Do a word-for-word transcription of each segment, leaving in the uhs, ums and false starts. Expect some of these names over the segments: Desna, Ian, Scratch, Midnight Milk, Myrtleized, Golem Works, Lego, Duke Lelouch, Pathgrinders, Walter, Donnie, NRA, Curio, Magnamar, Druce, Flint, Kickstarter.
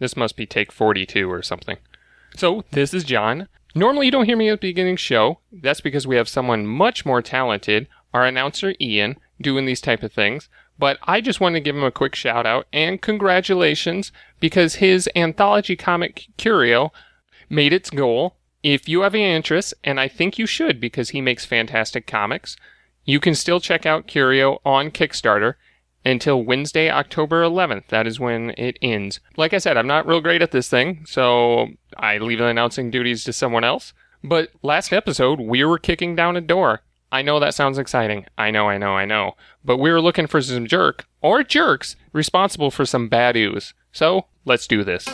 This must be take forty-two or something. So, this is John. Normally you don't hear me at the beginning show. That's because we have someone much more talented, our announcer Ian, doing these type of things. But I just wanted to give him a quick shout out and congratulations because his anthology comic Curio made its goal. If you have any interest, and I think you should because he makes fantastic comics, you can still check out Curio on Kickstarter until Wednesday, October eleventh. That is when it ends. Like I said, I'm not real great at this thing, so I leave the announcing duties to someone else. But last episode, we were kicking down a door. I know that sounds exciting. I know, I know, I know. But we were looking for some jerk, or jerks, responsible for some bad ooze. So, let's do this.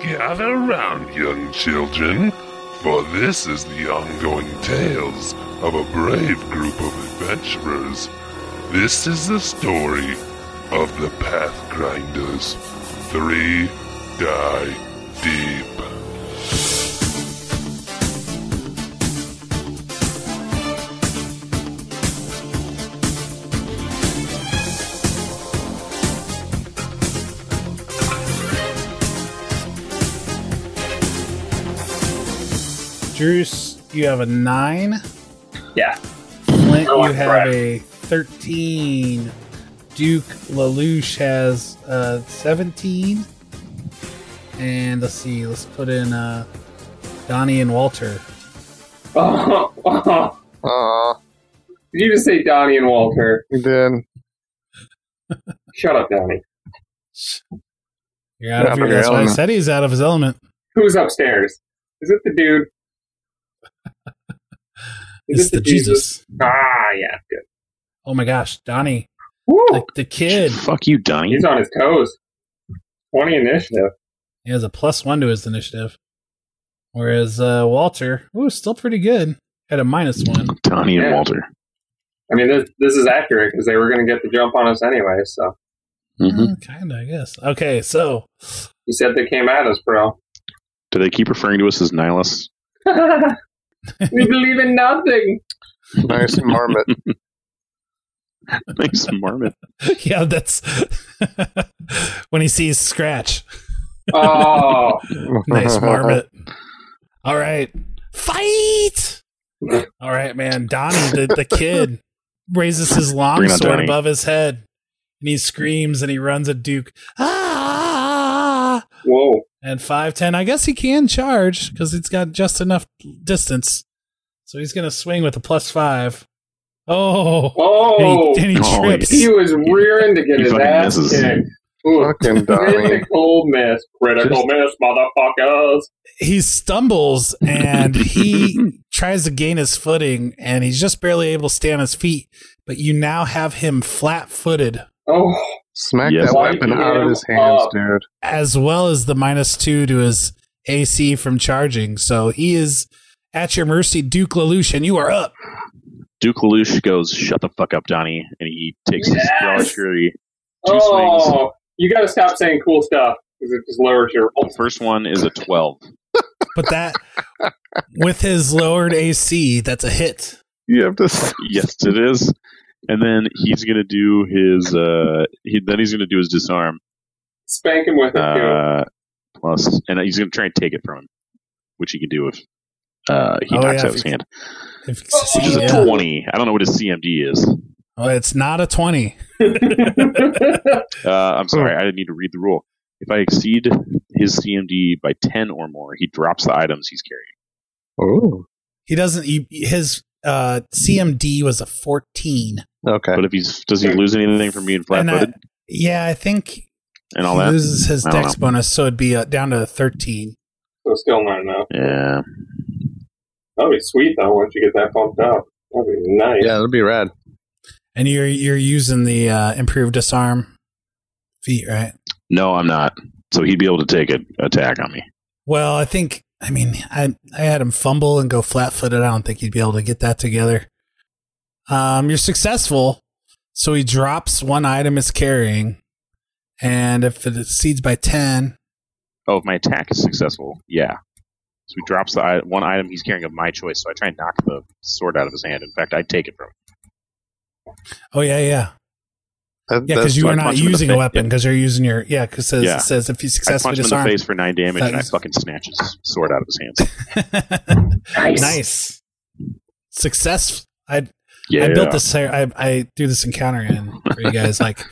Gather round, young children, for this is the ongoing tales of a brave group of adventurers. This is the story of the Pathgrinders. Three die deep. Druce, you have a nine. Yeah. Flint, you have a thirteen. Duke Lelouch has a seventeen. And let's see, let's put in uh, Donnie and Walter. Oh, oh, oh. Did you just say Donnie and Walter? You did. Shut up, Donnie. You're out You're of your, that's why I said he's out of his element. Who's upstairs? Is it the dude? Is it's it the, the Jesus? Jesus. Ah, yeah, good. Oh my gosh, Donnie. Woo! The, the kid. Fuck you, Donnie. He's on his toes. twenty initiative. He has a plus one to his initiative. Whereas uh, Walter, ooh, still pretty good. Had a minus one. Donnie yeah. and Walter. I mean, this, this is accurate because they were going to get the jump on us anyway, so. Mm-hmm. Mm, kind of, I guess. Okay, so. You said they came at us, bro. Do they keep referring to us as nihilists? We believe in nothing. Nice marmot. Nice marmot. Yeah, that's when he sees Scratch. Oh. Nice marmot. All right. Fight! All right, man. Donnie, the, the kid, raises his long sword above his head. And he screams and he runs at Duke. Ah! Whoa. And five ten, I guess he can charge because it's got just enough distance. So he's going to swing with a plus five. Oh. Oh. And he, and he oh, trips. He was rearing to get he his ass kicked. Fucking critical miss. Critical miss, motherfuckers. He stumbles and he tries to gain his footing and he's just barely able to stay on his feet. But you now have him flat-footed. Oh. Smack yes, that weapon out of his hands, up. dude. As well as the minus two to his A C from charging. So he is at your mercy, Duke Lelouch, and you are up. Duke Lelouch goes, shut the fuck up, Donnie. And he takes yes! his archery. Two oh, swings. You got to stop saying cool stuff because it just lowers your roll. The first one is a twelve. But that, with his lowered A C, that's a hit. You have to. Yes, it is. And then he's gonna do his. Uh, he, then he's gonna do his disarm. Spank him with it. Uh, plus, and he's gonna try and take it from him, which he can do if uh, he oh, knocks yeah, out his hand, if, which is yeah. a twenty. I don't know what his C M D is. Oh, it's not a twenty. uh, I'm sorry, I need to read the rule. If I exceed his C M D by ten or more, he drops the items he's carrying. Oh, he doesn't. He, his. Uh, C M D was a fourteen. Okay, but if he's does he lose anything from being flat-footed? I, yeah, I think and all he that? loses his dex bonus, so it'd be uh, down to thirteen. So still not enough. Yeah, that'd be sweet though. Once you get that pumped up, that'd be nice. Yeah, that'd be rad. And you're you're using the uh, improved disarm feat, right? No, I'm not. So he'd be able to take an attack on me. Well, I think. I mean, I I had him fumble and go flat-footed. I don't think he'd be able to get that together. Um, you're successful, so he drops one item he's carrying, and if it exceeds by ten... Oh, if my attack is successful, yeah. So he drops the one item he's carrying of my choice, so I try and knock the sword out of his hand. In fact, I take it from him. Oh, yeah, yeah. That, yeah, because you are not using a weapon, because you're using your... Yeah, because it, yeah. it says if you successfully disarm... I punch him in the face for nine damage, and I fucking snatch his sword out of his hands. Nice. Nice. Success. I yeah. I built this... I, I threw this encounter in for you guys, like...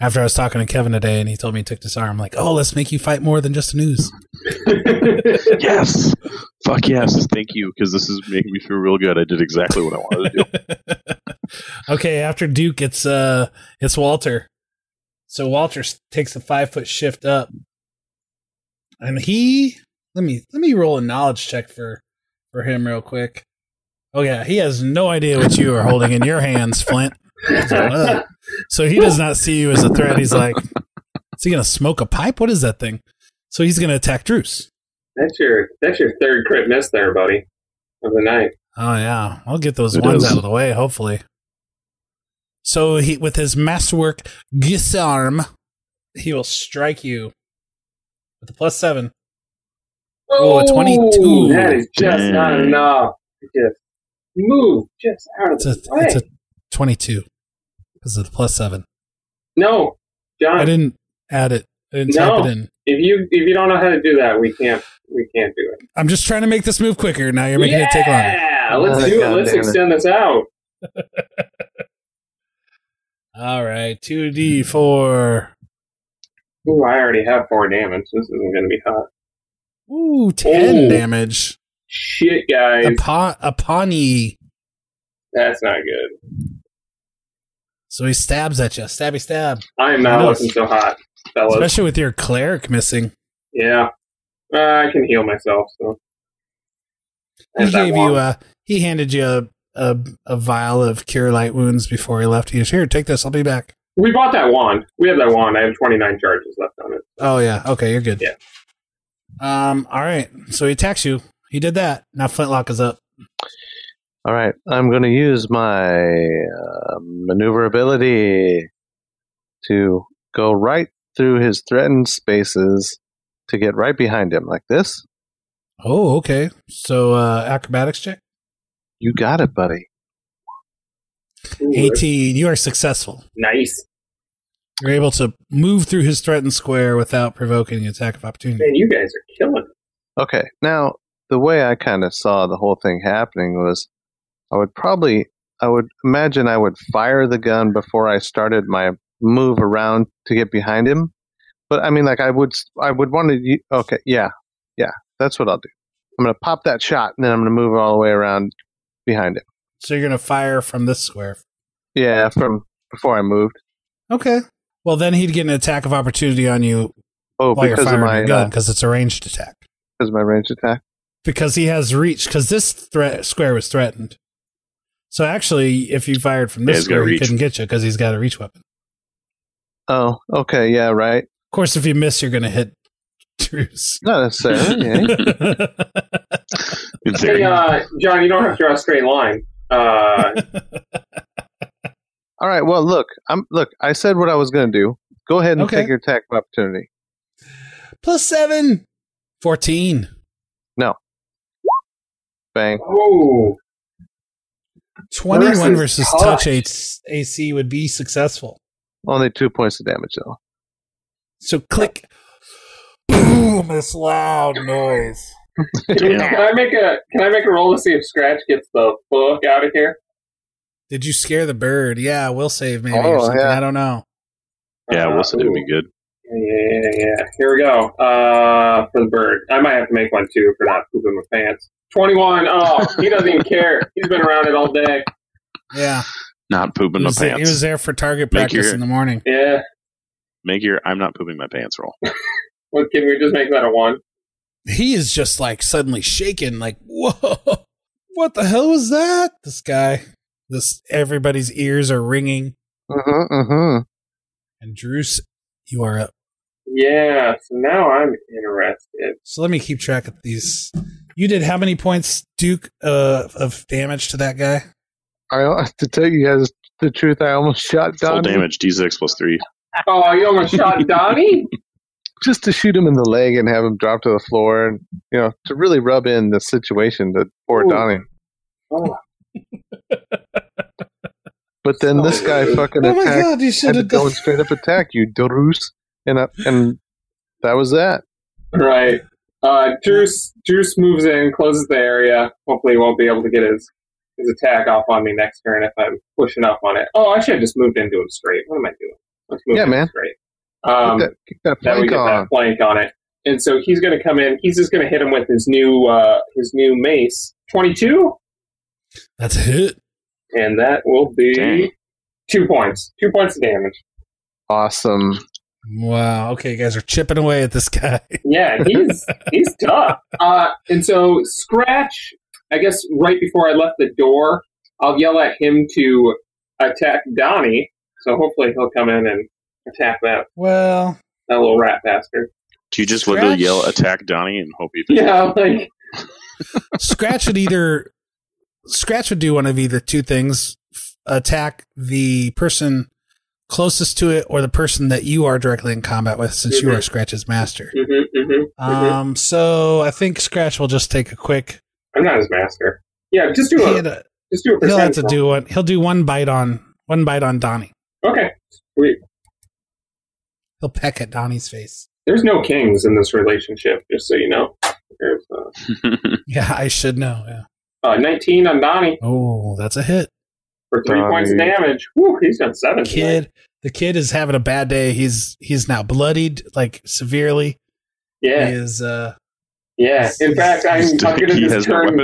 After I was talking to Kevin today and he told me he took this arm, I'm like, oh, let's make you fight more than just the news. Yes. Fuck yes. Thank you, because this is making me feel real good. I did exactly what I wanted to do. Okay, after Duke, it's uh, it's Walter. So Walter takes a five-foot shift up. And he... Let me let me roll a knowledge check for, for him real quick. Oh, yeah. He has no idea what you are holding in your hands, Flint. So, so he does not see you as a threat. He's like, is he going to smoke a pipe? What is that thing? So he's going to attack Druce. That's your that's your third crit miss there, buddy, of the night. Oh, yeah. I'll get those it ones is. out of the way, hopefully. So he, with his masterwork disarm, he will strike you with a plus seven. Oh, oh a twenty-two. That is just Dang. not enough. Just move just out of it's the a, way. It's a twenty-two. Because of the plus seven. No, John. I didn't add it. I didn't no. type it in. If you if you don't know how to do that, we can't we can't do it. I'm just trying to make this move quicker. Now you're making yeah! it take longer. Yeah, let's oh, do God, it. Let's extend it. this out. All right, two D four. Ooh, I already have four damage. This isn't going to be hot. Ooh, ten oh, damage. Shit, guys. Upon Apani. That's not good. So he stabs at you. Stabby stab. I am not looking so hot, fellas. Especially with your cleric missing. Yeah. Uh, I can heal myself. So. He gave you a, he handed you a, a, a vial of Cure Light Wounds before he left. He was, here, take this. I'll be back. We bought that wand. We have that wand. I have twenty-nine charges left on it. Oh, yeah. Okay, you're good. Yeah. Um. All right. So he attacks you. He did that. Now Flintlock is up. All right, I'm going to use my uh, maneuverability to go right through his threatened spaces to get right behind him, like this. Oh, okay. So uh, acrobatics check? You got it, buddy. eighteen, you are successful. Nice. You're able to move through his threatened square without provoking an attack of opportunity. Man, you guys are killing it. Okay, now the way I kind of saw the whole thing happening was I would probably, I would imagine I would fire the gun before I started my move around to get behind him. But I mean, like I would, I would want to, okay, yeah, yeah, that's what I'll do. I'm going to pop that shot and then I'm going to move all the way around behind him. So you're going to fire from this square? Yeah, from before I moved. Okay. Well, then he'd get an attack of opportunity on you oh, while because you're firing of my, the gun because uh, it's a ranged attack. Because of my ranged attack? Because he has reach, because this threat, square was threatened. So actually, if you fired from this yeah, square, he couldn't get you because he's got a reach weapon. Oh, okay, yeah, right. Of course, if you miss, you're going to hit Druce. Not necessarily. Yeah. Hey, uh, John, you don't have to draw a straight line. Uh... All right. Well, look, I'm look. I said what I was going to do. Go ahead and okay. take your attack of opportunity. Plus seven, fourteen. No. Bang. Oh. twenty-one versus touch A C would be successful. Only two points of damage, though. So click. Boom! This loud noise. Can I make a Can I make a roll to see if Scratch gets the fuck out of here? Did you scare the bird? Yeah, we'll save maybe oh, or something. Yeah. I don't know. Yeah, we'll save. It'd be good. Yeah, yeah, yeah. Here we go. Uh, for the bird. I might have to make one, too, for not pooping my pants. twenty-one. Oh, he doesn't even care. He's been around it all day. Yeah. Not pooping my pants. There, he was there for target practice your, in the morning. Yeah. Make your I'm not pooping my pants roll. Well, can we just make that a one? He is just, like, suddenly shaken, like, whoa, what the hell was that? This guy. This everybody's ears are ringing. Mm-hmm, mm-hmm. And Druce, you are up. Yeah, so now I'm interested. So let me keep track of these. You did how many points, Duke, uh, of damage to that guy? I have to tell you guys the truth. I almost shot Donnie. Full damage, D six plus three. Oh, you almost shot Donnie? Just to shoot him in the leg and have him drop to the floor, and you know, to really rub in the situation that poor Ooh. Donnie. Oh. But then oh, this guy fucking oh attacked. Oh my god, you should have done straight up attack you, Druce, and I, and that was that. Right. Uh, Druce Druce moves in, closes the area. Hopefully, he won't be able to get his his attack off on me next turn if I'm pushing up on it. Oh, I should have just moved into him straight. What am I doing? Let's move yeah, man. Straight. Um, get that, get that that we get on. That flank on it. And so he's going to come in. He's just going to hit him with his new uh, his new mace. twenty-two? That's a hit. And that will be Dang. two points. Two points of damage. Awesome. Wow. Okay, you guys are chipping away at this guy. Yeah, he's he's tough. Uh, and so Scratch, I guess right before I left the door, I'll yell at him to attack Donnie. So hopefully he'll come in and attack that. Well, that little rat bastard. Do you just Scratch? Literally yell, attack Donnie, and hope he does? Yeah, like... Scratch would either... Scratch would do one of either two things. Attack the person closest to it or the person that you are directly in combat with, since mm-hmm. you are Scratch's master. Mm-hmm, mm-hmm, um, mm-hmm. So I think Scratch will just take a quick... I'm not his master. Yeah, just do a... a just do a he'll have to do one. He'll do one bite on one bite on Donnie. Okay. Sweet. He'll peck at Donnie's face. There's no kings in this relationship, just so you know. Uh, yeah, I should know. Yeah. Uh, nineteen on Donnie. Oh, that's a hit. For three Donnie. Points of damage. Woo, he's done seven. The kid, the kid is having a bad day. He's he's now bloodied, like, severely. Yeah. He is, uh, yeah. He's, in fact, I'm, I'm going to just turn. No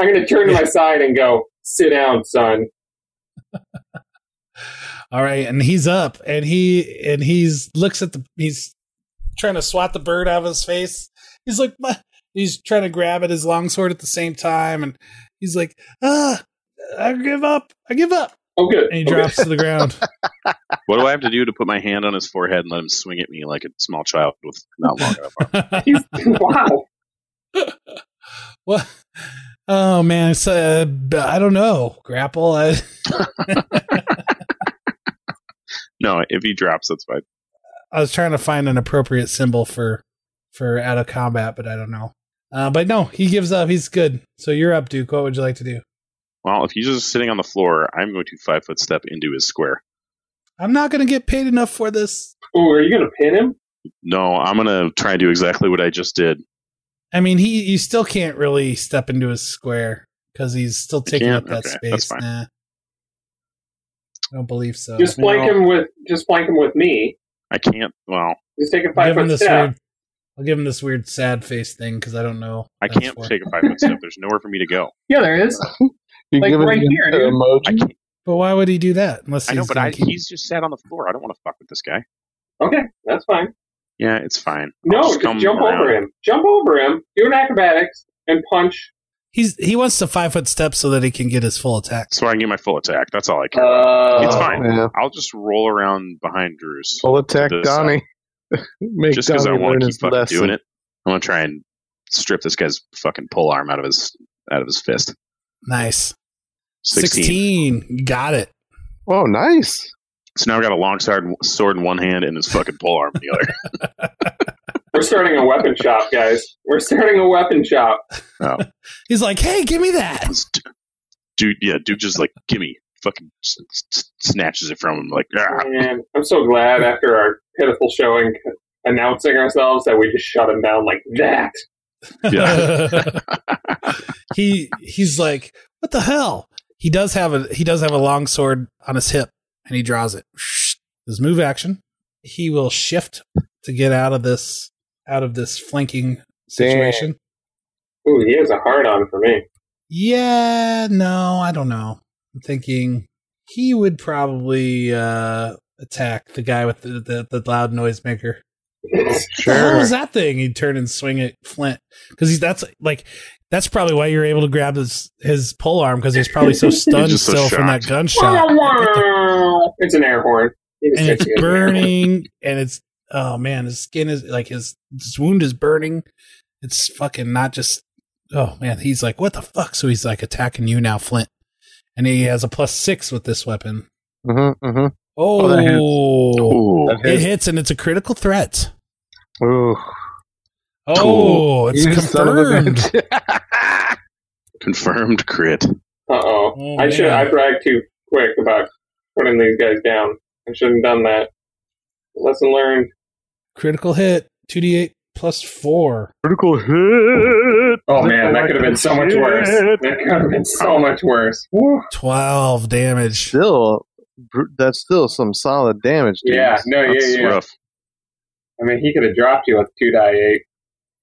I'm going to turn to my side and go, sit down, son. All right, and he's up, and he and he's looks at the he's trying to swat the bird out of his face. He's like, bah. He's trying to grab at his longsword at the same time, and he's like, ah, I give up. I give up. Oh, good. And he okay. drops to the ground. What do I have to do to put my hand on his forehead and let him swing at me like a small child with not long enough arm? He's, wow. What? Oh, man. It's, uh, I don't know. Grapple? I... No, if he drops, that's fine. I was trying to find an appropriate symbol for... for out of combat, but I don't know. Uh, but no, he gives up. He's good. So you're up, Duke. What would you like to do? Well, if he's just sitting on the floor, I'm going to five foot step into his square. I'm not going to get paid enough for this. Oh, are you going to pin him? No, I'm going to try and do exactly what I just did. I mean, he you still can't really step into his square because he's still taking up that okay, space. That's fine. Nah. I don't believe so. Just flank no. him with. Just flank him with me. I can't. Well, just take a five foot step. Weird, I'll give him this weird sad face thing because I don't know. I can't for. take a five foot step. There's nowhere for me to go. Yeah, there is. Like right here, dude. I can't. But why would he do that? Unless I know, but I, keep... he's just sat on the floor. I don't want to fuck with this guy. Okay, that's fine. Yeah, it's fine. No, I'll just, just jump around. over him. Jump over him. Do an acrobatics and punch. He's he wants to five foot step so that he can get his full attack. So I can get my full attack. That's all I care. Uh, it's fine. Man. I'll just roll around behind Druce. Full attack, Donnie. Side. Make just because I want to keep fucking lesson. doing it, I'm gonna try and strip this guy's fucking pole arm out of his out of his fist. Nice. Sixteen, Sixteen. Got it. Oh, nice. So now I got a long sword in one hand and his fucking pole arm in the other. We're starting a weapon shop, guys. We're starting a weapon shop. Oh. He's like, hey, give me that, dude. Yeah, dude, just like, give me. Fucking snatches it from him. Like, ah. Man, I'm so glad after our pitiful showing, announcing ourselves, that we just shut him down like that. Yeah. he he's like, what the hell? He does have a he does have a long sword on his hip, and he draws it. His move action. He will shift to get out of this out of this flanking situation. Damn. Ooh, he has a hard on for me. Yeah. No, I don't know. I'm thinking he would probably uh, attack the guy with the, the, the loud noisemaker. Sure. What was that thing? He'd turn and swing at Flint because he's that's like that's probably why you're able to grab his his pole arm because he's probably so stunned so still shocked. From that gunshot. It's an air horn, and it's burning, and it's oh man, his skin is like his, his wound is burning. It's fucking not just oh man. He's like, what the fuck? So he's like attacking you now, Flint. And he has a plus six with this weapon. Mm-hmm, mm-hmm. Oh, oh, that hits. oh that hits. It hits, and it's a critical threat. Ooh. Oh, it's you confirmed. Confirmed crit. Uh-oh. Oh, I should I brag to quick about putting these guys down. I shouldn't have done that. Lesson learned. Critical hit. two d eight plus four. Critical hit. Oh, man, that could have been so much worse. That could have been so much worse. Woo. twelve damage. Still, that's still some solid damage, dude. Yeah, no, that's yeah, yeah. Rough. I mean, he could have dropped you with two d eight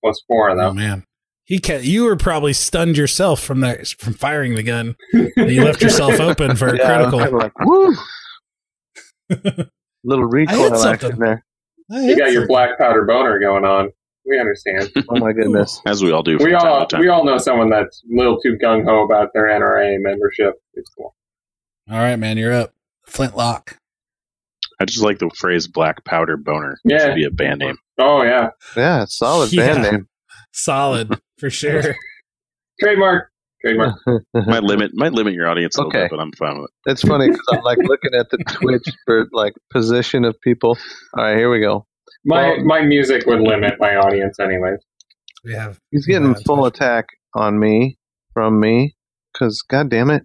plus four, though. Oh, man. He can, you were probably stunned yourself from that, from firing the gun. You left yourself open for a yeah, critical. I was kind of like, woo! Little recoil action there. You got your black powder boner going on. We understand. Oh my goodness. As we all do. We all we all know someone that's a little too gung-ho about their N R A membership. It's cool. All right, man, you're up. Flintlock. I just like the phrase black powder boner. Yeah. It should be a band name. Oh, yeah. Yeah, solid yeah. band name. Solid, for sure. Trademark. Trademark. might limit might limit your audience a okay. little bit, but I'm fine with it. It's funny because I'm like looking at the Twitch for like position of people. All right, here we go. My well, my music would limit my audience anyways. We have He's getting uh, full attack on me from me because god damn it.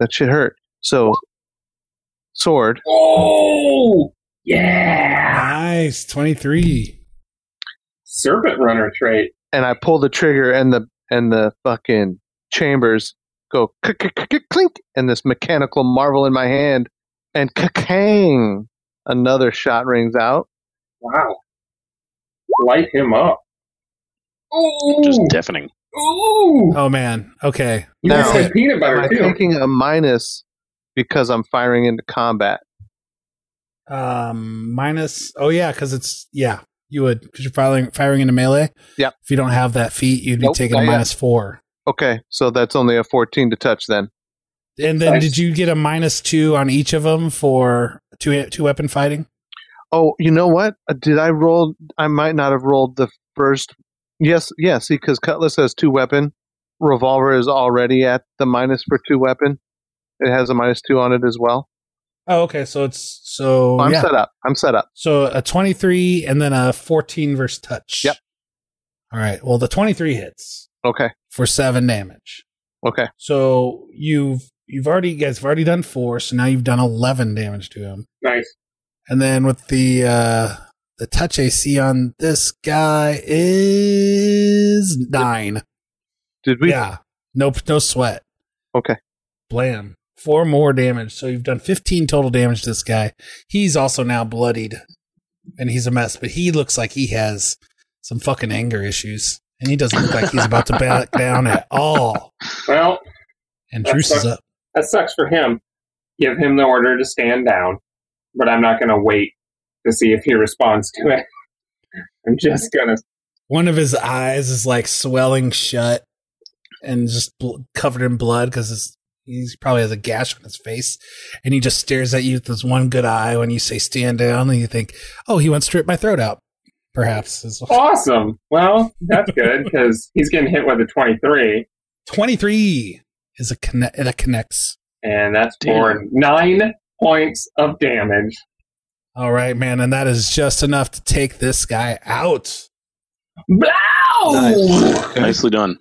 That shit hurt. So sword. Oh yeah. Nice. twenty-three. Serpent runner trait, and I pull the trigger, and the and the fucking chambers go clink, and this mechanical marvel in my hand, and kakang, another shot rings out. Wow! Light him up. Ooh. Just deafening. Ooh. Oh man. Okay. You now like peanut butter. I'm taking a minus because I'm firing into combat. Um, minus. Oh yeah, because it's yeah. You would, because you're firing, firing into melee? Yep. If you don't have that feat, you'd be nope, taking a minus yet. four. Okay, so that's only a fourteen to touch then. And then nice. Did you get a minus two on each of them for two, two weapon fighting? Oh, you know what? Did I roll? I might not have rolled the first. Yes, yeah, see, because Cutlass has two weapon. Revolver is already at the minus for two weapon. It has a minus two on it as well. Oh, okay. So it's so I'm yeah. set up. I'm set up. So a twenty-three and then a fourteen versus touch. Yep. All right. Well, the twenty-three hits. Okay. For seven damage. Okay. So you've you've already you guys have already done four. So now you've done eleven damage to him. Nice. And then with the uh, the touch A C on this guy is nine. Did we? Yeah. No. No sweat. Okay. Blam. Four more damage, so you've done fifteen total damage to this guy. He's also now bloodied, and he's a mess, but he looks like he has some fucking anger issues, and he doesn't look like he's about to back down at all. Well, and Druce is up. That sucks for him. Give him the order to stand down, but I'm not going to wait to see if he responds to it. I'm just going to... One of his eyes is, like, swelling shut and just bl- covered in blood because it's he probably has a gash on his face, and he just stares at you with this one good eye when you say stand down, and you think, oh, he wants to rip my throat out, perhaps. Awesome. Well, that's good, because he's getting hit with a twenty-three. twenty-three is a connect- that connects. And that's Damn. for nine points of damage. All right, man, and that is just enough to take this guy out. Blow! Nice. Nicely done.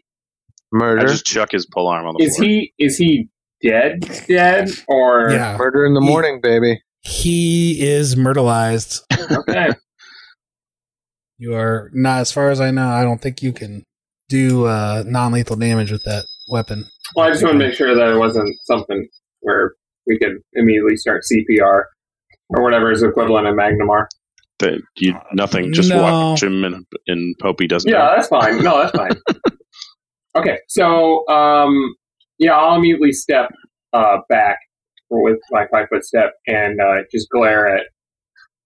Murder. I just chuck his pole arm on the is floor. Is he is he dead? Dead or yeah. murder in the he, morning, baby? He is myrtleized. Okay. You are not, as far as I know. I don't think you can do uh, non-lethal damage with that weapon. Well, I just want to make sure that it wasn't something where we could immediately start C P R or whatever is equivalent in Magnamar. But you nothing. Just no. watch him and and hope he doesn't. Yeah, die. That's fine. No, that's fine. Okay, so, um, yeah, I'll immediately step uh, back with my five-foot step and uh, just glare at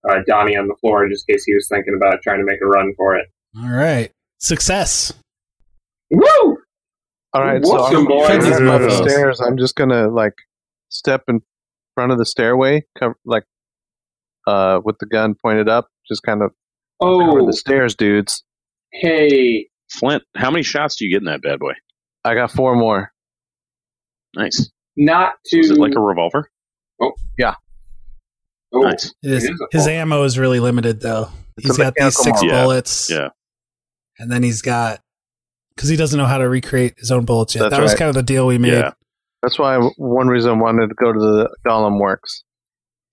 uh, Donnie on the floor just in case he was thinking about trying to make a run for it. All right. Success. Woo! All right, Woo! so I'm going up the stairs. I'm just going to, like, step in front of the stairway, cover, like, uh, with the gun pointed up, just kind of oh. over the stairs, dudes. Hey. Flint, how many shots do you get in that bad boy? I got four more. Nice. Not to... Is it like a revolver? Oh, yeah. Oh, nice. It is. It is his ammo is really limited, though. It's he's got these six model. bullets. Yeah. yeah. And then he's got... Because he doesn't know how to recreate his own bullets yet. That's that was right. kind of the deal we made. Yeah. That's why one reason I wanted to go to the Golem Works.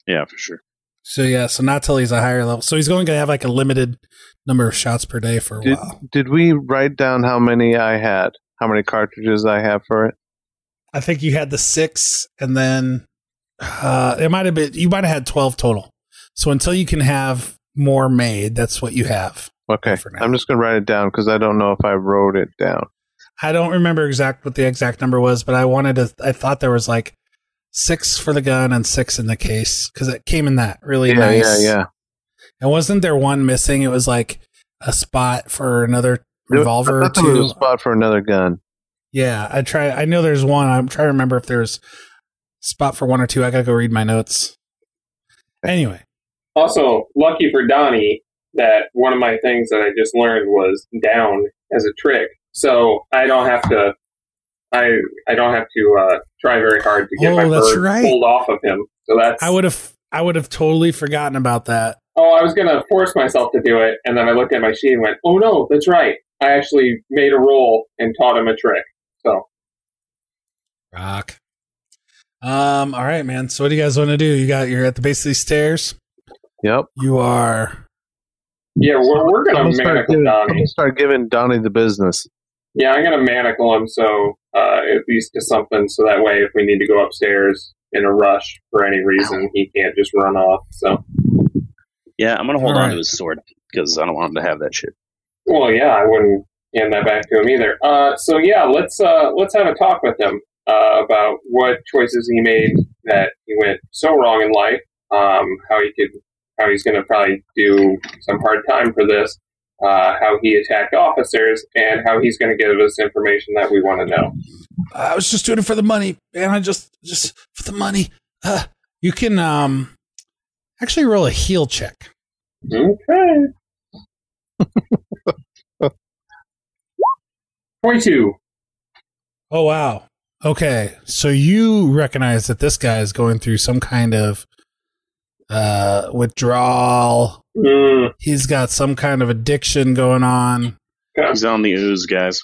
Yeah, for sure. So, yeah, so not till he's a higher level. So he's going to have like a limited number of shots per day for a did, while. Did we write down how many I had? How many cartridges I have for it? I think you had the six, and then uh, it might have been, you might have had twelve total. So until you can have more made, that's what you have. Okay. I'm just going to write it down because I don't know if I wrote it down. I don't remember exact what the exact number was, but I wanted to, I thought there was like six for the gun and six in the case because it came in that really yeah, nice. Yeah, yeah, yeah. And wasn't there one missing? It was like a spot for another revolver or two. There was a spot for another gun. Yeah, I try. I know there's one. I'm trying to remember if there's spot for one or two. I got to go read my notes. Anyway. Also, lucky for Donnie that one of my things that I just learned was down as a trick. So I don't have to I I don't have to uh, try very hard to get oh, my bird right. pulled off of him. So that's I would have I would have totally forgotten about that. Oh, I was gonna force myself to do it, and then I looked at my sheet and went, oh no, that's right. I actually made a roll and taught him a trick. So rock. Um, all right, man. So what do you guys want to do? You got you're at the base of these stairs. Yep. You are Yeah, we're we're gonna I'm manacle giving, Donnie. I'm start giving Donnie the business. Yeah, I'm gonna manacle him so uh, at least to something, so that way if we need to go upstairs in a rush for any reason, he can't just run off. So yeah, I'm gonna hold All on right. to his sword because I don't want him to have that shit. Well, yeah, I wouldn't hand that back to him either. Uh, so yeah, let's uh, let's have a talk with him uh, about what choices he made that he went so wrong in life. Um, how he could. How he's going to probably do some hard time for this, uh, how he attacked officers, and how he's going to give us information that we want to know. I was just doing it for the money, and I just, just for the money. Uh, you can um, actually roll a heal check. Okay. twenty-two. Oh, wow. Okay. So you recognize that this guy is going through some kind of Uh, withdrawal. Mm. He's got some kind of addiction going on. He's on the ooze, guys.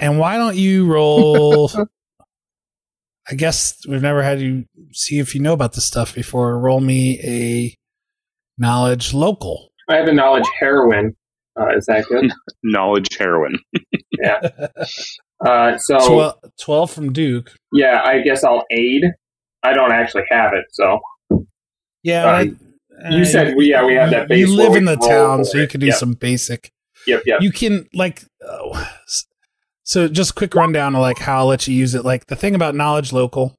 And why don't you roll? I guess we've never had you see if you know about this stuff before. Roll me a knowledge local. I have a knowledge heroin. Uh, is that good? Knowledge heroin. Yeah. Uh, so Tw- twelve from Duke. Yeah, I guess I'll aid. I don't actually have it, so. Yeah, uh, I, you I, said we yeah we have that. Base you live in the town, so you can do yep. some basic. Yep, yep. You can like oh, so. Just quick rundown of like how I'll let you use it. Like the thing about knowledge local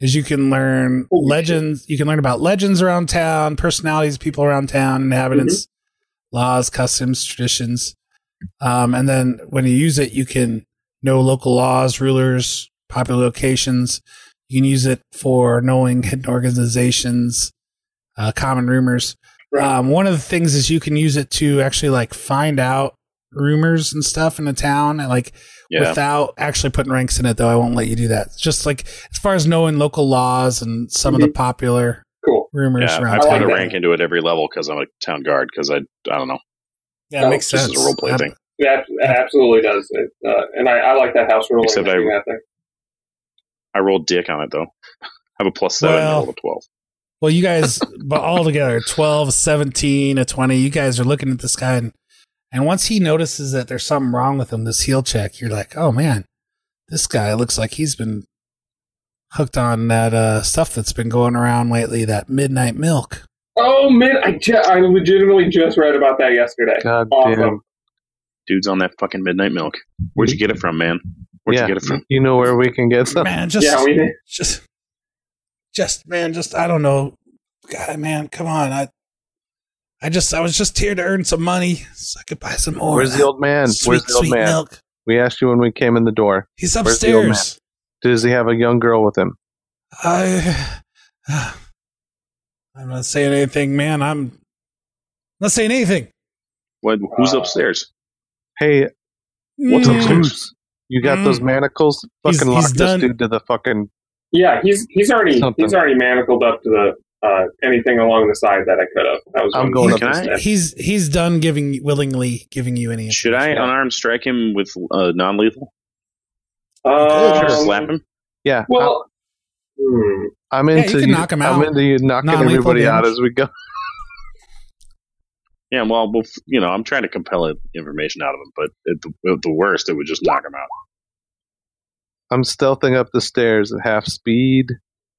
is you can learn oh, legends. Shit. You can learn about legends around town, personalities, people around town, inhabitants, mm-hmm. laws, customs, traditions. Um, and then when you use it, you can know local laws, rulers, popular locations. You can use it for knowing hidden organizations, uh, common rumors. Right. Um, one of the things is you can use it to actually like find out rumors and stuff in a town, and like yeah. without actually putting ranks in it. Though I won't let you do that. It's just like as far as knowing local laws and some mm-hmm. of the popular cool. rumors yeah, around. I put a that. rank into it every level because I'm a town guard. Because I I don't know. Yeah, that makes sense. This is a role play thing. That absolutely does it, uh, and I, I like that house rule. Except I. I rolled dick on it, though. I have a plus seven well, and I rolled a twelve. Well, you guys, but all together, twelve, seventeen, a twenty, you guys are looking at this guy, and, and once he notices that there's something wrong with him, this heal check, you're like, oh, man, this guy looks like he's been hooked on that uh, stuff that's been going around lately, that Midnight Milk. Oh, man, I, ju- I legitimately just read about that yesterday. God awesome. Damn. Dude's on that fucking Midnight Milk. Where'd you get it from, man? Where'd yeah, you get it from? You know where we can get some. Man, just, yeah, we just, just, man, just, I don't know. God, man, come on. I I just, I was just here to earn some money so I could buy some more. Where's the old man? Sweet, Where's the old man? Milk. We asked you when we came in the door. He's upstairs. Does he have a young girl with him? I, uh, I'm not saying anything, man. I'm not saying anything. What? Who's uh, upstairs? Hey, what's mm. upstairs? You got mm. those manacles? Fucking he's, lock he's this done. dude to the fucking. Yeah, he's he's already something. he's already manacled up to the uh, anything along the side that I could have. That was I'm going up. I, he's he's done giving willingly giving you any. Should I unarmed strike him with uh, non lethal? Uh, um, sure. Slap him. Yeah. Well, I'm, I'm into yeah, you can knock them out. I'm into knocking everybody damage. out as we go. Yeah, well, we'll, you know, I'm trying to compel information out of them, but at the, at the worst, it would just knock them out. I'm stealthing up the stairs at half speed.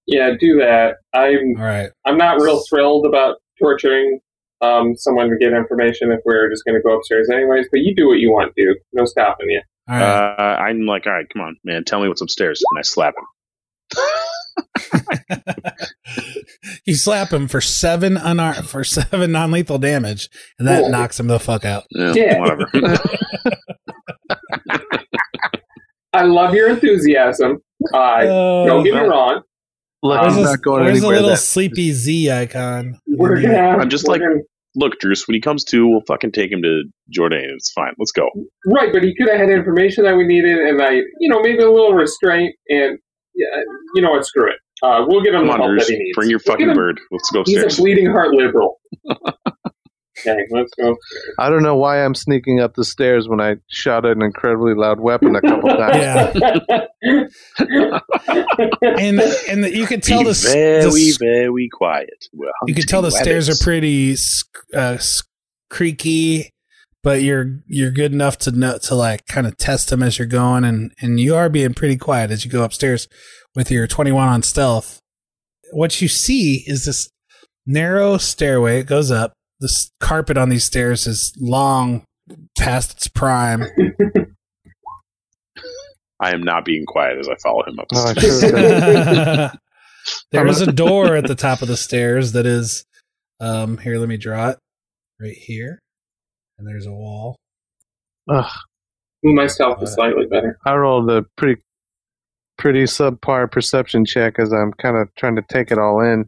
Yeah, do that. I'm All right. I'm not real thrilled about torturing um, someone to get information if we're just going to go upstairs anyways, but you do what you want, Duke. No stopping you. All right. uh, I'm like, all right, come on, man, tell me what's upstairs, and I slap him. You slap him for seven unar- for seven non-lethal damage, and that cool. knocks him the fuck out. Yeah, yeah. Whatever. I love your enthusiasm. I uh, don't get me wrong. Look, I'm not going anywhere. There's a little that, sleepy Z icon. We're gonna have, I'm just like, gonna, look, Druce, when he comes to, we'll fucking take him to Jordan. It's fine. Let's go. Right, but he could have had information that we needed, and I, you know, maybe a little restraint, and yeah, you know what? Screw it. Uh, we'll give him the help that he needs. Bring your fucking we'll bird. Let's go upstairs. He's a bleeding heart liberal. Okay, let's go upstairs. I don't know why I'm sneaking up the stairs when I shot an incredibly loud weapon a couple times. Yeah. and and the, you could tell Be the very the, very quiet. You could tell the stairs are pretty uh, creaky, but you're you're good enough to know, to like kind of test them as you're going, and and you are being pretty quiet as you go upstairs. With your twenty-one on stealth, what you see is this narrow stairway. It goes up. This carpet on these stairs is long past its prime. I am not being quiet as I follow him up the stairs. There is a door at the top of the stairs that is... Um, here, let me draw it. Right here. And there's a wall. Ugh. My stealth is slightly better. I rolled a pretty... pretty subpar perception check as I'm kind of trying to take it all in.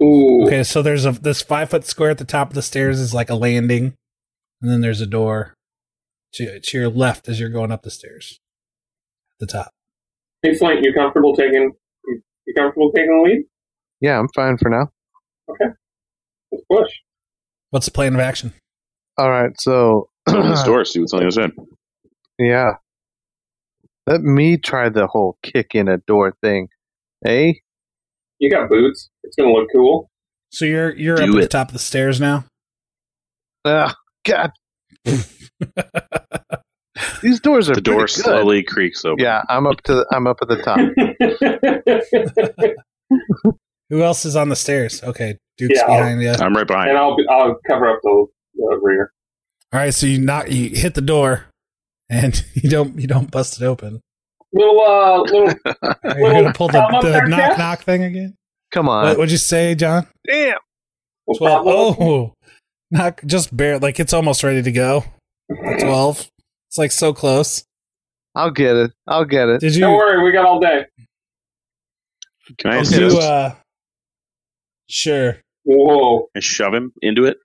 Ooh. Okay, so there's a this five foot square at the top of the stairs is like a landing, and then there's a door to, to your left as you're going up the stairs. At the top. Hey, Flint, you comfortable taking you comfortable taking the lead? Yeah, I'm fine for now. Okay, let's push. What's the plan of action? All right, so this door. See what's on the other side. Yeah. Let me try the whole kick in a door thing. Hey, eh? You got boots. It's gonna look cool. So you're you're Do up it. at the top of the stairs now. Ah, oh, God. These doors are the door slowly good. creaks open. Yeah, I'm up to the, I'm up at the top. Who else is on the stairs? Okay, Duke's yeah, behind you. I'm right behind. And I'll I'll cover up the, the rear. All right, so you knock, you hit the door. And you don't you don't bust it open. Little uh, little. Are you gonna pull the, the knock cat? knock thing again? Come on. What would you say, John? Damn. Twelve. Oh, knock just barely. Like it's almost ready to go. Twelve. It's like so close. I'll get it. I'll get it. Did you, don't worry, we got all day. Can I assist? You, uh, sure. Whoa! And shove him into it.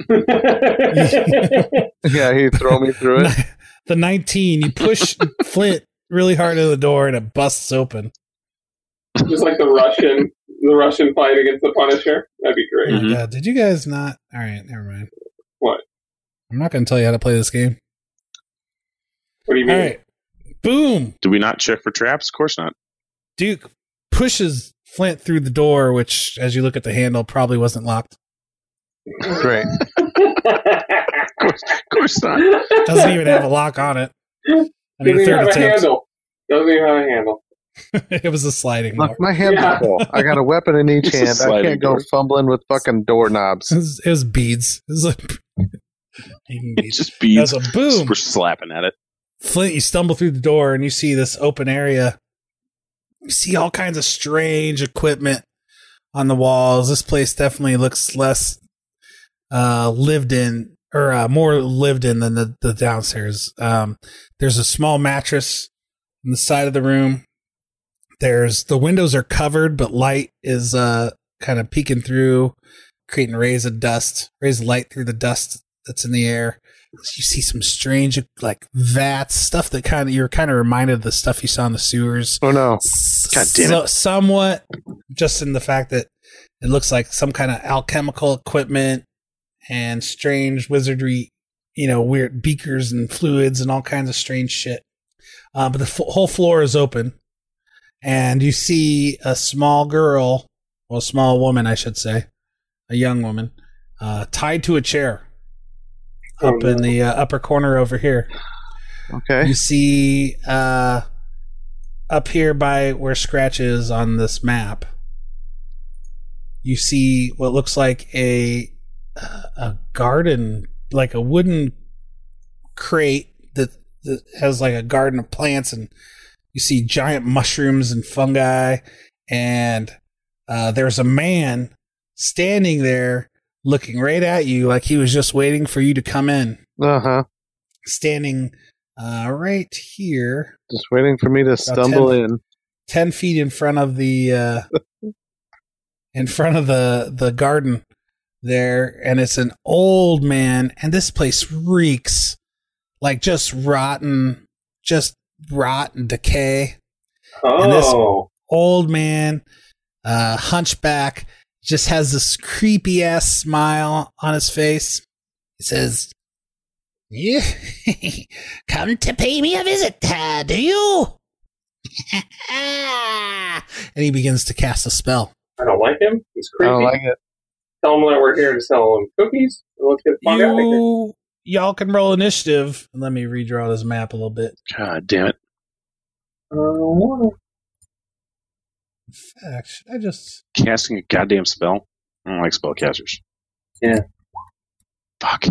Yeah, he throw me through it. The nineteen, you push Flint really hard into the door, and it busts open. Just like the Russian, the Russian fight against the Punisher. That'd be great. Mm-hmm. Uh, did you guys not? All right, never mind. What? I'm not going to tell you how to play this game. What do you mean? All right. Boom. Do we not check for traps? Of course not. Duke pushes Flint through the door, which, as you look at the handle, probably wasn't locked. Great. Of course, of course not. Doesn't even have a lock on it. I mean, doesn't have a handle. Doesn't even have a handle. It was a sliding. Look, my hands yeah. are full. I got a weapon in each it's hand. I can't door. go fumbling with fucking doorknobs. It was, it was beads. It was like it's just beads. That was a boom. We're slapping at it. Flint, you stumble through the door and you see this open area. You see all kinds of strange equipment on the walls. This place definitely looks less uh, lived in. Or uh, more lived in than the, the downstairs. Um, there's a small mattress on the side of the room. There's the windows are covered, but light is uh, kind of peeking through, creating rays of dust, rays of light through the dust that's in the air. You see some strange, like vats, stuff that kind of you're kind of reminded of the stuff you saw in the sewers. Oh no! God damn it! So, somewhat, just in the fact that it looks like some kind of alchemical equipment. And strange wizardry, you know, weird beakers and fluids and all kinds of strange shit. Uh, but the f- whole floor is open, and you see a small girl, well, small woman, I should say, a young woman, uh, tied to a chair up oh, no. in the uh, upper corner over here. Okay. You see uh, up here by where Scratch is on this map, you see what looks like a a garden, like a wooden crate that, that has like a garden of plants, and you see giant mushrooms and fungi, and uh, there's a man standing there looking right at you like he was just waiting for you to come in. Uh-huh. Standing uh, right here. Just waiting for me to stumble ten, in. Ten feet in front of the uh, in front of the, the garden there, and it's an old man, and this place reeks like just rotten, just rot and decay. Oh. And this old man, uh, hunchback, just has this creepy ass smile on his face. He says, "You come to pay me a visit, uh, do you?" And he begins to cast a spell. I don't like him. He's creepy. I don't like it. Tell them that we're here to sell them cookies. Let's get fun out of here. Y'all can roll initiative. Let me redraw this map a little bit. God damn it. Uh, in fact, should I just... Casting a goddamn spell? I don't like spellcasters. Yeah. Fuck.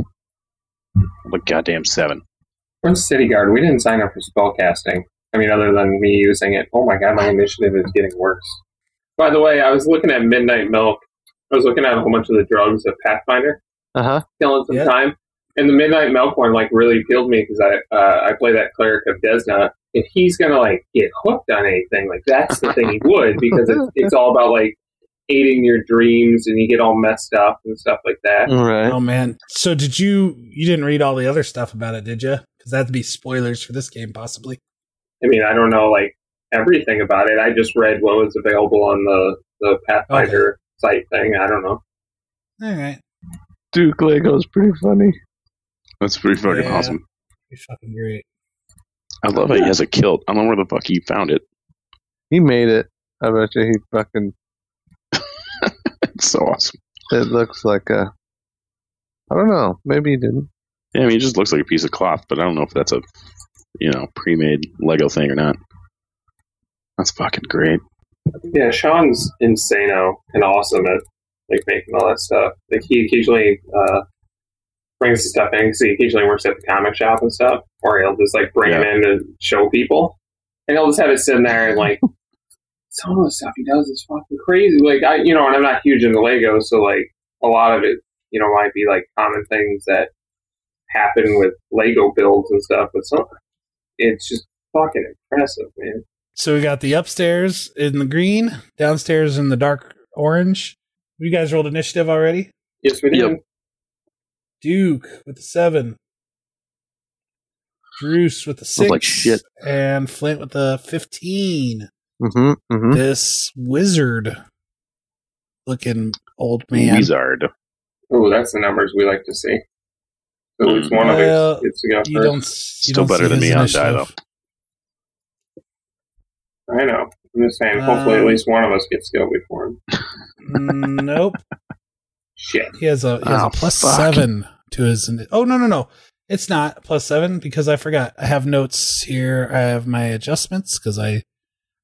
I'm a goddamn seven. We're the city guard. We didn't sign up for spellcasting. I mean, other than me using it. Oh my god, my initiative is getting worse. By the way, I was looking at Midnight Milk. I was looking at a whole bunch of the drugs at Pathfinder. Uh-huh. Killing some yeah. time. And the Midnight Milk one, like, really appealed me because I uh, I play that cleric of Desna. If he's going to, like, get hooked on anything, like, that's the thing he would, because it's, it's all about, like, aiding your dreams and you get all messed up and stuff like that. All right. Oh, man. So did you, you didn't read all the other stuff about it, did you? Because that'd be spoilers for this game, possibly. I mean, I don't know, like, everything about it. I just read what was available on the, the Pathfinder okay. site thing. I don't know. All right. Duke Lego's pretty funny. That's pretty fucking yeah, awesome. Pretty fucking great. I love how he has a kilt. I don't know where the fuck he found it. He made it. I bet you he fucking... It's so awesome. It looks like a... I don't know. Maybe he didn't. Yeah, I mean, it just looks like a piece of cloth, but I don't know if that's a, you know, pre-made Lego thing or not. That's fucking great. Yeah, Sean's insano and awesome at, like, making all that stuff. Like, he occasionally... Uh, brings the stuff in because he occasionally works at the comic shop and stuff, or he'll just like bring yeah. it in to show people, and he'll just have it sitting there and like some of the stuff he does is fucking crazy. Like I, you know, and I'm not huge into Lego, so like a lot of it, you know, might be like common things that happen with Lego builds and stuff. But some, it's just fucking impressive, man. So we got the upstairs in the green, downstairs in the dark orange. You guys rolled initiative already? Yes, we did. Yep. Duke with the seven, Druce with the six, like shit. And Flint with the fifteen. Mm-hmm, mm-hmm. This wizard-looking old man. Wizard. Oh, that's the numbers we like to see. So mm. At least one uh, of it gets to go first. Don't, Still better than me on die, though. I know. I'm just saying, hopefully um, at least one of us gets to go before him. Nope. Shit. He has a, he has oh, a plus fuck. seven to his. Oh, no, no, no. It's not plus seven because I forgot. I have notes here. I have my adjustments because I,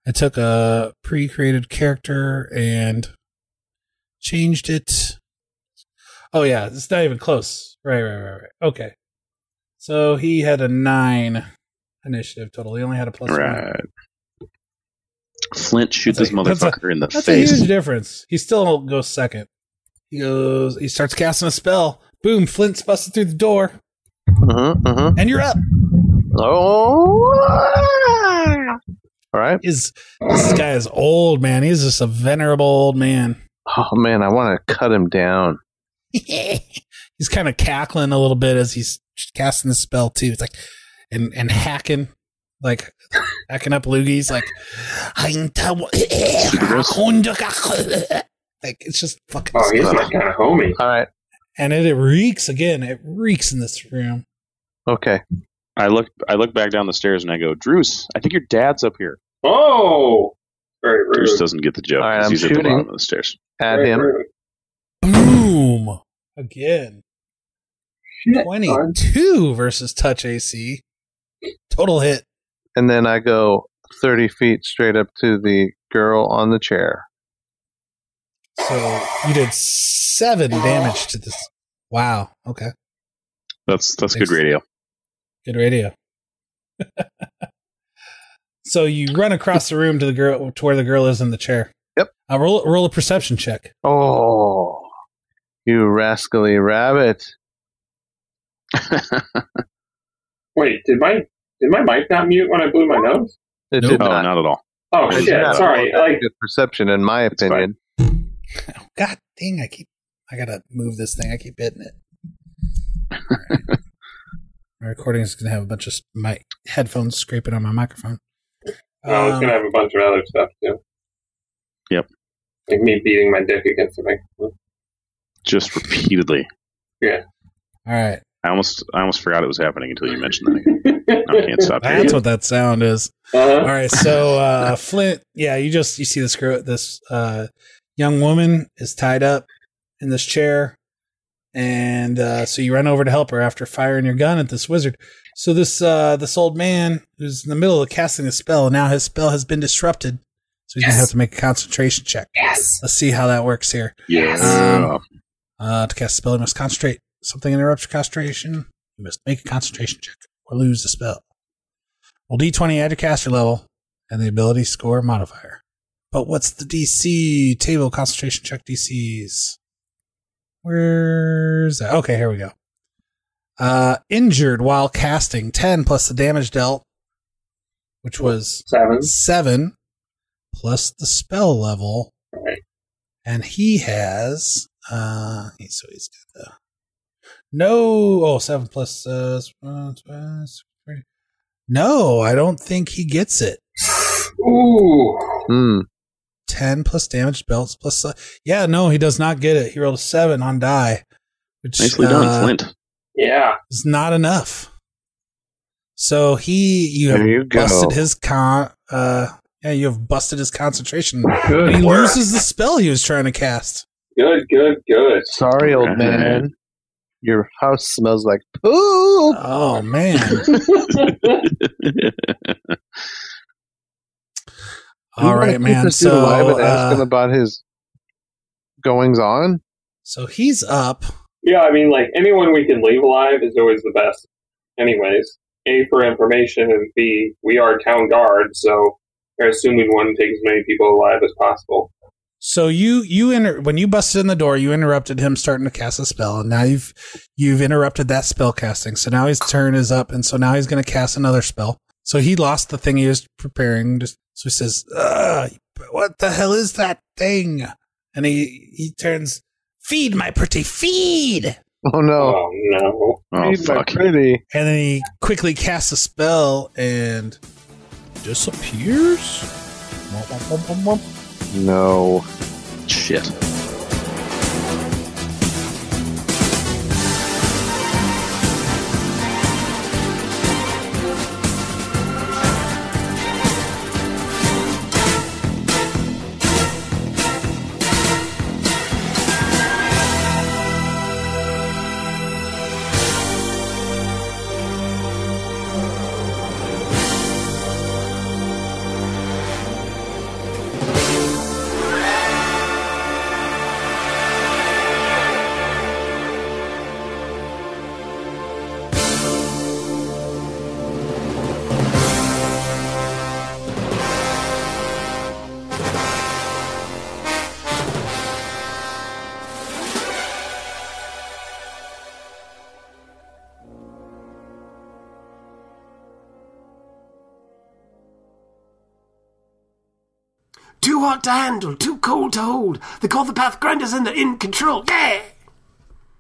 I took a pre-created character and changed it. Oh, yeah. It's not even close. Right, right, right, right. Okay. So he had a nine initiative total. He only had a plus right. one. Flint shoot that's this a, motherfucker a, in the that's face. That's a huge difference. He still goes second. He goes, he starts casting a spell. Boom, Flint's busted through the door. Uh-huh, uh-huh. And you're up. Oh. All right. Is this guy is old, man. He's just a venerable old man. Oh, man, I want to cut him down. He's kind of cackling a little bit as he's casting the spell, too. It's like, and, and hacking, like, hacking up loogies, like, Like, it's just fucking... Oh, he's like kind of homey. All right. And it, it reeks again. It reeks in this room. Okay. I look I look back down the stairs and I go, Druce, I think your dad's up here. Oh! Very rude. Bruce doesn't get the joke because right, he's at the bottom of the stairs. At him. Rude. Boom! Again. Shit, twenty-two son. Versus touch A C. Total hit. And then I go thirty feet straight up to the girl on the chair. So you did seven damage to this. Wow. Okay. That's that's Thanks. good radio. Good radio. So you run across the room to the girl, to where the girl is in the chair. Yep. I'll roll roll a perception check. Oh, you rascally rabbit! Wait, did my did my mic not mute when I blew my nose? It nope. did not. Oh, not at all. Oh shit! Yeah, sorry. I like good perception, in my opinion. Oh, God dang! I keep I gotta move this thing. I keep hitting it. All right. My recording is going to have a bunch of my headphones scraping on my microphone. Well, um, it's going to have a bunch of other stuff, too. Yep. Like me beating my dick against the microphone. Just repeatedly. Yeah. All right. I almost I almost forgot it was happening until you mentioned that again. I can't stop hearing That's it. What that sound is. Uh-huh. All right, so uh, Flint, yeah, you just you see this, this uh, young woman is tied up in this chair. And uh, so you run over to help her after firing your gun at this wizard. So this uh, this old man who's in the middle of casting a spell, and now his spell has been disrupted. So he's yes. going to have to make a concentration check. Yes. Let's see how that works here. Yes. Um, uh, to cast a spell, you must concentrate. Something interrupts your concentration. You must make a concentration check or lose the spell. Well, D twenty, add your caster level and the ability score modifier. But what's the D C table concentration check D Cs? Where's that? Okay, here we go. Uh, injured while casting. ten plus the damage dealt, which was seven, seven plus the spell level. Right. And he has... Uh, so he's got the... No! Oh, seven plus... Uh, no, I don't think he gets it. Ooh. Hmm. ten plus damage belts plus... Uh, yeah, no, he does not get it. He rolled a seven on die. Which, Nicely uh, done, Flint. Yeah. It's not enough. So he... You have you busted go. his con... Uh, yeah, you have busted his concentration. Good He work. loses the spell he was trying to cast. Good, good, good. Sorry, old man. man. Your house smells like poop. Oh, man. All right, man. So uh, ask him about his goings on. So he's up. Yeah, I mean, like anyone we can leave alive is always the best. Anyways, A for information, and B, we are town guard, so we're assuming one takes as many people alive as possible. So you you inter- when you busted in the door, you interrupted him starting to cast a spell, and now you've you've interrupted that spell casting. So now his turn is up, and so now he's going to cast another spell. So he lost the thing he was preparing. Just so he says, "Ugh, what the hell is that thing?" And he he turns, "Feed my pretty, feed!" Oh no! Oh no! Oh, feed fuck. my pretty! And then he quickly casts a spell and disappears. No shit. Too hot to handle, too cold to hold. They call the Pathgrinders and they're in control. Yeah!